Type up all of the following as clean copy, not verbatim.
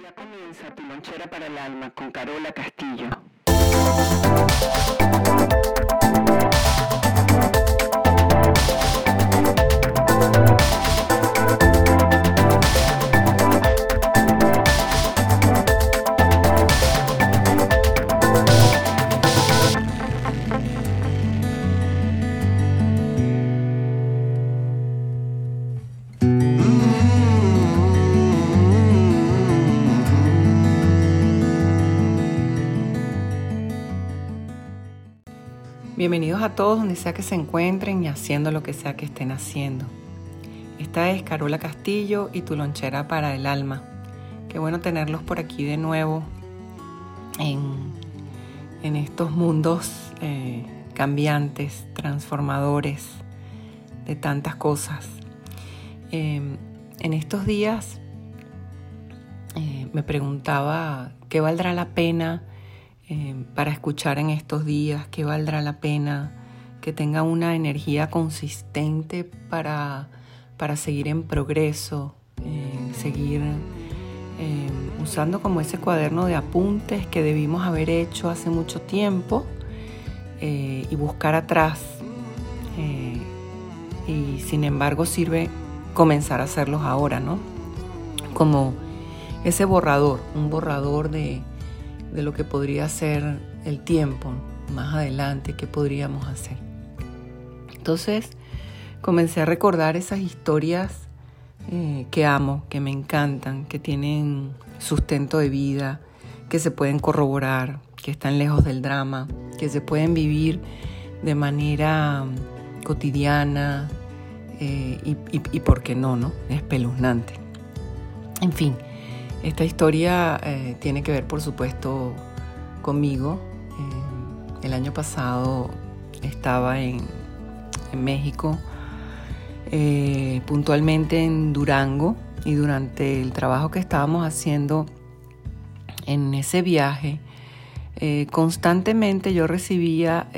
Ya comienza tu lonchera para el alma con Carola Castillo. Bienvenidos a todos donde sea que se encuentren y haciendo lo que sea que estén haciendo. Esta es Carola Castillo y tu lonchera para el alma. Qué bueno tenerlos por aquí de nuevo en estos mundos cambiantes, transformadores de tantas cosas. En estos días me preguntaba qué valdrá la pena para escuchar en estos días, que valdrá la pena, que tenga una energía consistente para seguir en progreso, seguir usando como ese cuaderno de apuntes que debimos haber hecho hace mucho tiempo y buscar atrás. Y sin embargo sirve comenzar a hacerlos ahora, ¿no? Como ese borrador, un borrador de lo que podría ser el tiempo más adelante, qué podríamos hacer. Entonces comencé a recordar esas historias que amo, que me encantan, que tienen sustento de vida, que se pueden corroborar, que están lejos del drama, que se pueden vivir de manera cotidiana y ¿por qué no? Espeluznante. En fin. Esta historia tiene que ver, por supuesto, conmigo. El año pasado estaba en México, puntualmente en Durango, y durante el trabajo que estábamos haciendo en ese viaje, constantemente yo recibía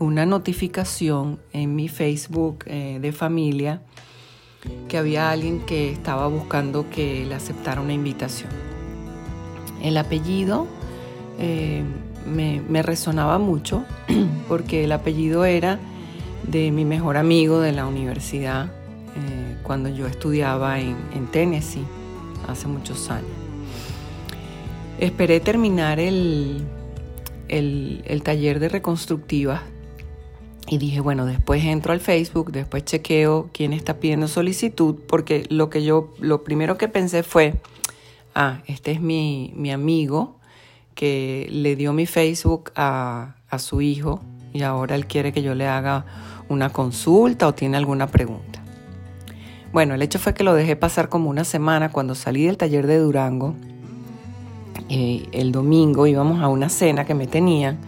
una notificación en mi Facebook de familia que había alguien que estaba buscando que le aceptara una invitación. El apellido me resonaba mucho porque el apellido era de mi mejor amigo de la universidad cuando yo estudiaba en Tennessee hace muchos años. Esperé terminar el taller de reconstructivas y dije, bueno, después entro al Facebook, después chequeo quién está pidiendo solicitud, porque lo primero que pensé fue, este es mi amigo que le dio mi Facebook a su hijo y ahora él quiere que yo le haga una consulta o tiene alguna pregunta. Bueno, el hecho fue que lo dejé pasar como una semana. Cuando salí del taller de Durango, el domingo íbamos a una cena que me tenían.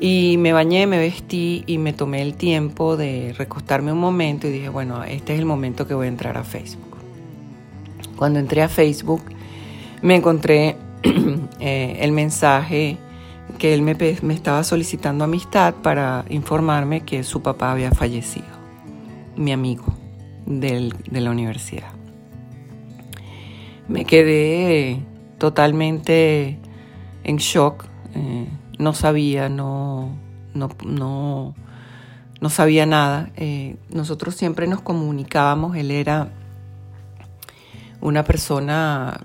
Y me bañé, me vestí y me tomé el tiempo de recostarme un momento y dije, bueno, este es el momento que voy a entrar a Facebook. Cuando entré a Facebook me encontré el mensaje que él me estaba solicitando amistad para informarme que su papá había fallecido, mi amigo de la universidad. Me quedé totalmente en shock. No sabía nada. Nosotros siempre nos comunicábamos. Él era una persona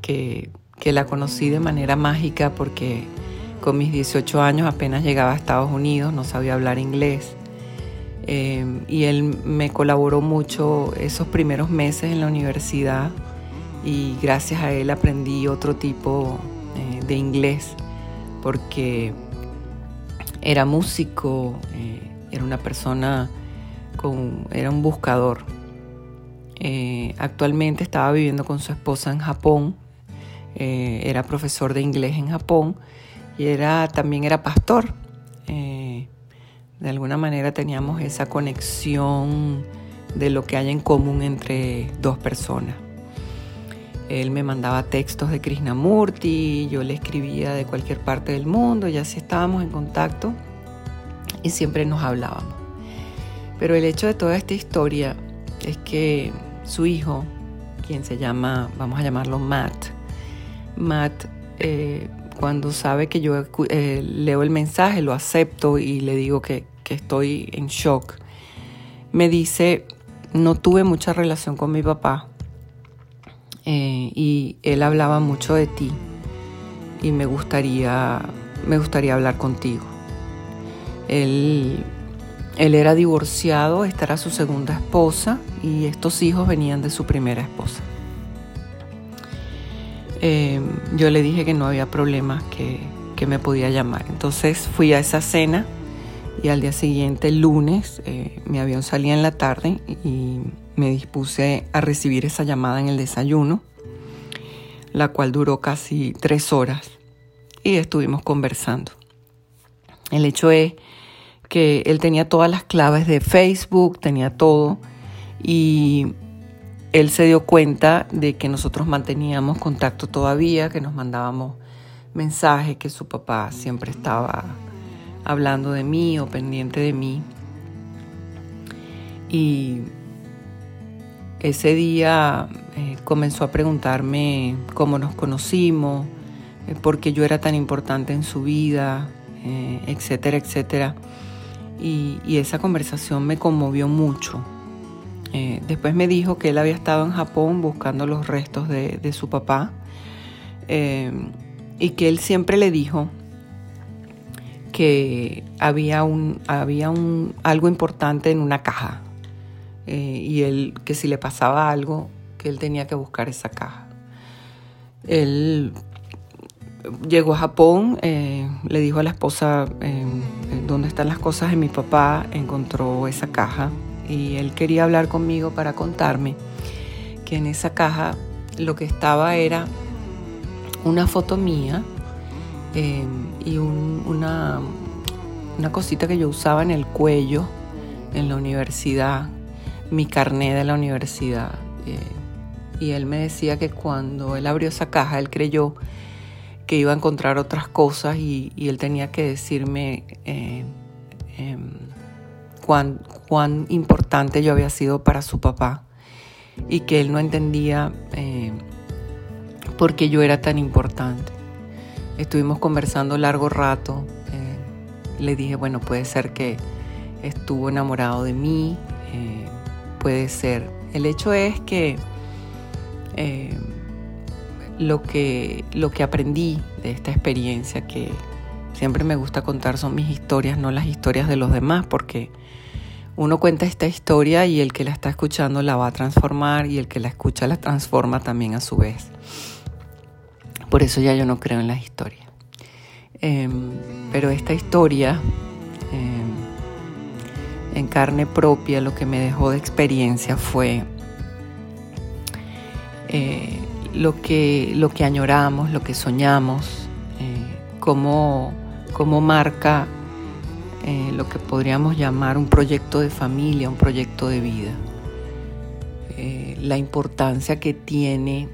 que la conocí de manera mágica porque con mis 18 años apenas llegaba a Estados Unidos, no sabía hablar inglés. Y él me colaboró mucho esos primeros meses en la universidad y gracias a él aprendí otro tipo de inglés, porque era músico, era una persona, era un buscador. Actualmente estaba viviendo con su esposa en Japón, era profesor de inglés en Japón y también era pastor. De alguna manera teníamos esa conexión de lo que hay en común entre dos personas. Él me mandaba textos de Krishnamurti, yo le escribía de cualquier parte del mundo, y así estábamos en contacto y siempre nos hablábamos. Pero el hecho de toda esta historia es que su hijo, quien se llama, vamos a llamarlo Matt. Matt, cuando sabe que yo leo el mensaje, lo acepto y le digo que estoy en shock, me dice: no tuve mucha relación con mi papá y él hablaba mucho de ti y me gustaría hablar contigo. Él era divorciado, esta era su segunda esposa y estos hijos venían de su primera esposa. Yo le dije que no había problema, que me podía llamar. Entonces fui a esa cena y al día siguiente, el lunes, mi avión salía en la tarde y me dispuse a recibir esa llamada en el desayuno, la cual duró casi 3 horas y estuvimos conversando. El hecho es que él tenía todas las claves de Facebook, tenía todo, y él se dio cuenta de que nosotros manteníamos contacto todavía, que nos mandábamos mensajes, que su papá siempre estaba hablando de mí o pendiente de mí. Y ese día comenzó a preguntarme cómo nos conocimos, por qué yo era tan importante en su vida, etcétera, etcétera. Y esa conversación me conmovió mucho. Después me dijo que él había estado en Japón buscando los restos de su papá, y que él siempre le dijo que había algo importante en una caja, y él, que si le pasaba algo, que él tenía que buscar esa caja. Él llegó a Japón, le dijo a la esposa dónde están las cosas de mi papá, encontró esa caja y él quería hablar conmigo para contarme que en esa caja lo que estaba era una foto mía, y una cosita que yo usaba en el cuello en la universidad, mi carnet de la universidad. Y él me decía que cuando él abrió esa caja, él creyó que iba a encontrar otras cosas y él tenía que decirme cuán importante yo había sido para su papá, y que él no entendía por qué yo era tan importante. Estuvimos conversando largo rato. Le dije, bueno, puede ser que estuvo enamorado de mí, puede ser. El hecho es que lo que aprendí de esta experiencia, que siempre me gusta contar, son mis historias, no las historias de los demás, porque uno cuenta esta historia y el que la está escuchando la va a transformar, y el que la escucha la transforma también a su vez. Por eso ya yo no creo en las historias. Pero esta historia, en carne propia, lo que me dejó de experiencia fue lo que añoramos, lo que soñamos, cómo marca lo que podríamos llamar un proyecto de familia, un proyecto de vida. La importancia que tiene,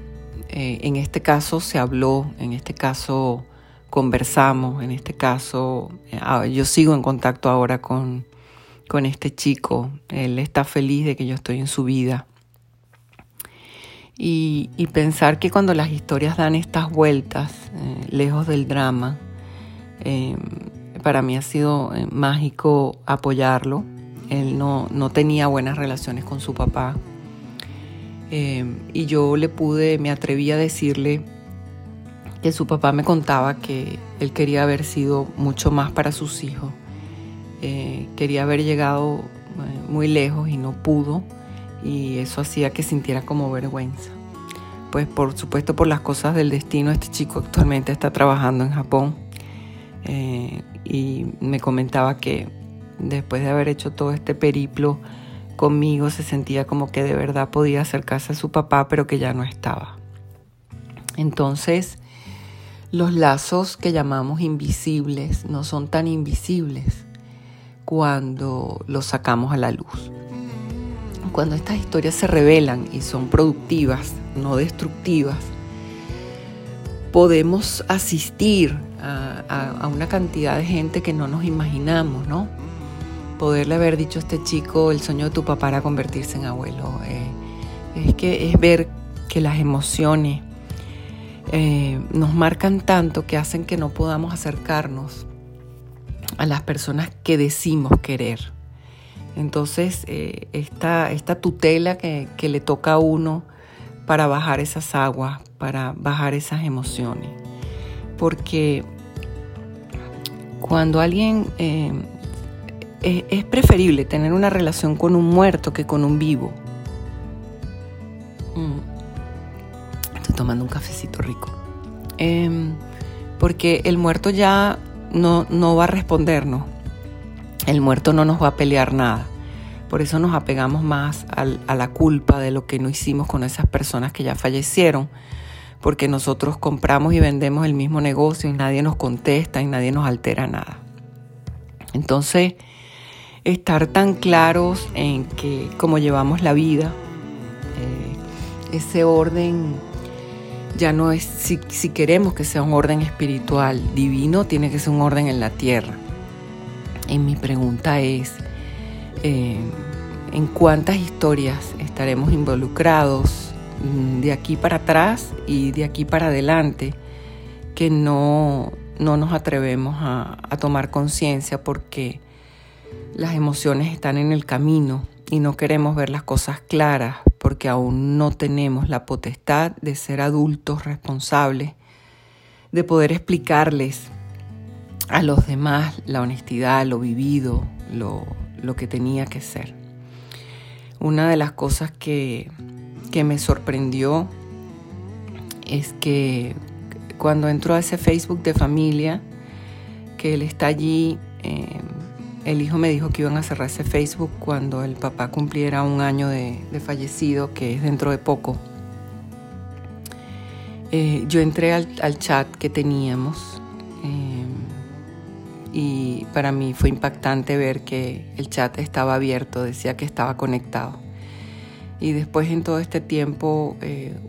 en este caso se habló, en este caso conversamos, en este caso yo sigo en contacto ahora con este chico. Él está feliz de que yo estoy en su vida. Y pensar que cuando las historias dan estas vueltas, lejos del drama, para mí ha sido mágico apoyarlo. Él no tenía buenas relaciones con su papá, y yo me atreví a decirle que su papá me contaba que él quería haber sido mucho más para sus hijos, quería haber llegado muy lejos y no pudo, y eso hacía que sintiera como vergüenza. Pues por supuesto, por las cosas del destino, este chico actualmente está trabajando en Japón, y me comentaba que después de haber hecho todo este periplo conmigo, se sentía como que de verdad podía acercarse a su papá, pero que ya no estaba. Entonces, los lazos que llamamos invisibles no son tan invisibles cuando los sacamos a la luz. Cuando estas historias se revelan y son productivas, no destructivas, podemos asistir a una cantidad de gente que no nos imaginamos, ¿no? Poderle haber dicho a este chico: el sueño de tu papá era convertirse en abuelo. Es ver que las emociones nos marcan tanto que hacen que no podamos acercarnos a las personas que decimos querer. Entonces, esta tutela que le toca a uno para bajar esas aguas, para bajar esas emociones. Porque cuando alguien... es preferible tener una relación con un muerto que con un vivo. Estoy tomando un cafecito rico. Porque el muerto ya no va a respondernos. El muerto no nos va a pelear nada. Por eso nos apegamos más a la culpa de lo que no hicimos con esas personas que ya fallecieron. Porque nosotros compramos y vendemos el mismo negocio y nadie nos contesta y nadie nos altera nada. Entonces, estar tan claros en que como llevamos la vida, ese orden ya no es, si queremos que sea un orden espiritual divino, tiene que ser un orden en la tierra. Y mi pregunta es, ¿en cuántas historias estaremos involucrados de aquí para atrás y de aquí para adelante que no nos atrevemos a tomar conciencia porque las emociones están en el camino y no queremos ver las cosas claras porque aún no tenemos la potestad de ser adultos responsables, de poder explicarles a los demás la honestidad, lo vivido, lo que tenía que ser? Una de las cosas que me sorprendió es que cuando entro a ese Facebook de familia, que él está allí... El hijo me dijo que iban a cerrar ese Facebook cuando el papá cumpliera un año de fallecido, que es dentro de poco. Yo entré al chat que teníamos y para mí fue impactante ver que el chat estaba abierto, decía que estaba conectado. Y después, en todo este tiempo,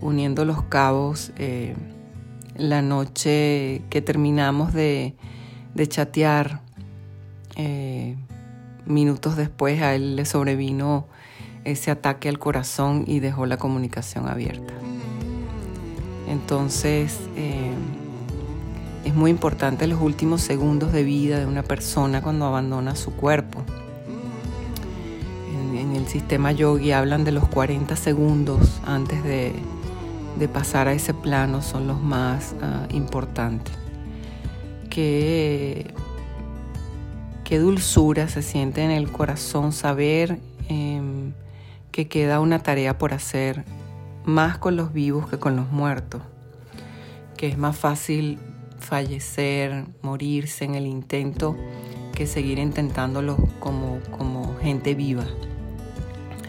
uniendo los cabos, la noche que terminamos de chatear, minutos después a él le sobrevino ese ataque al corazón y dejó la comunicación abierta. Entonces, es muy importante los últimos segundos de vida de una persona cuando abandona su cuerpo. En el sistema yogi hablan de los 40 segundos antes de pasar a ese plano, son los más importantes. Qué dulzura se siente en el corazón saber que queda una tarea por hacer, más con los vivos que con los muertos, que es más fácil fallecer, morirse en el intento que seguir intentándolo como gente viva,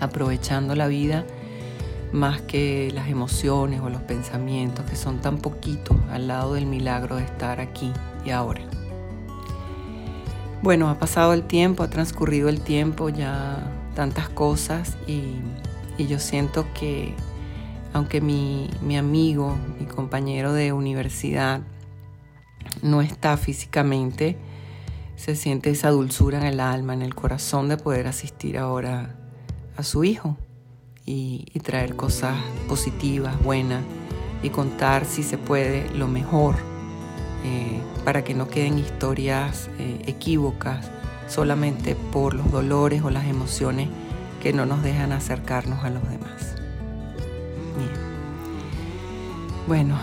aprovechando la vida más que las emociones o los pensamientos que son tan poquitos al lado del milagro de estar aquí y ahora. Bueno, ha pasado el tiempo, ha transcurrido el tiempo, ya tantas cosas y yo siento que aunque mi amigo, mi compañero de universidad no está físicamente, se siente esa dulzura en el alma, en el corazón de poder asistir ahora a su hijo y traer cosas positivas, buenas y contar, si se puede, lo mejor. Para que no queden historias equívocas solamente por los dolores o las emociones que no nos dejan acercarnos a los demás. Bien. Bueno,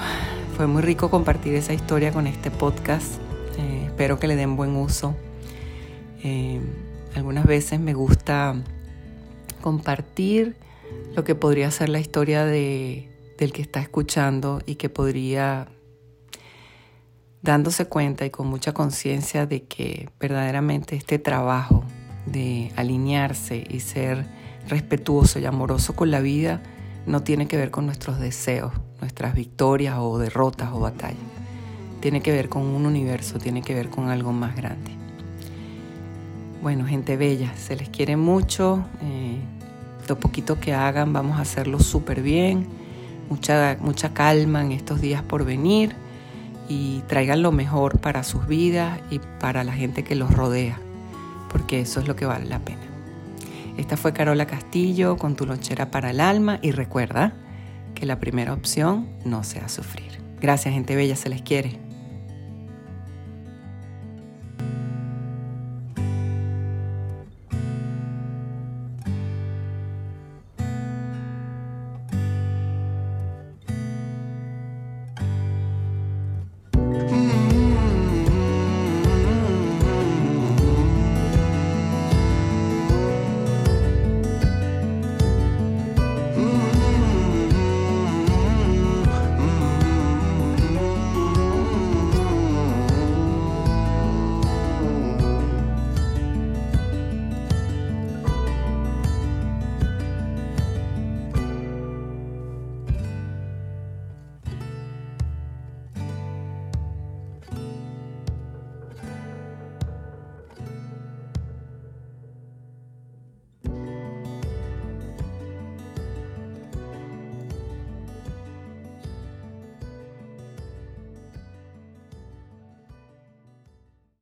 fue muy rico compartir esa historia con este podcast. Espero que le den buen uso. Algunas veces me gusta compartir lo que podría ser la historia del que está escuchando y que podría... dándose cuenta y con mucha conciencia de que verdaderamente este trabajo de alinearse y ser respetuoso y amoroso con la vida no tiene que ver con nuestros deseos, nuestras victorias o derrotas o batallas. Tiene que ver con un universo, tiene que ver con algo más grande. Bueno, gente bella, se les quiere mucho. Lo poquito que hagan vamos a hacerlo súper bien. Mucha calma en estos días por venir. Y traigan lo mejor para sus vidas y para la gente que los rodea, porque eso es lo que vale la pena. Esta fue Carola Castillo con tu lonchera para el alma y recuerda, que la primera opción no sea sufrir. Gracias, gente bella, se les quiere.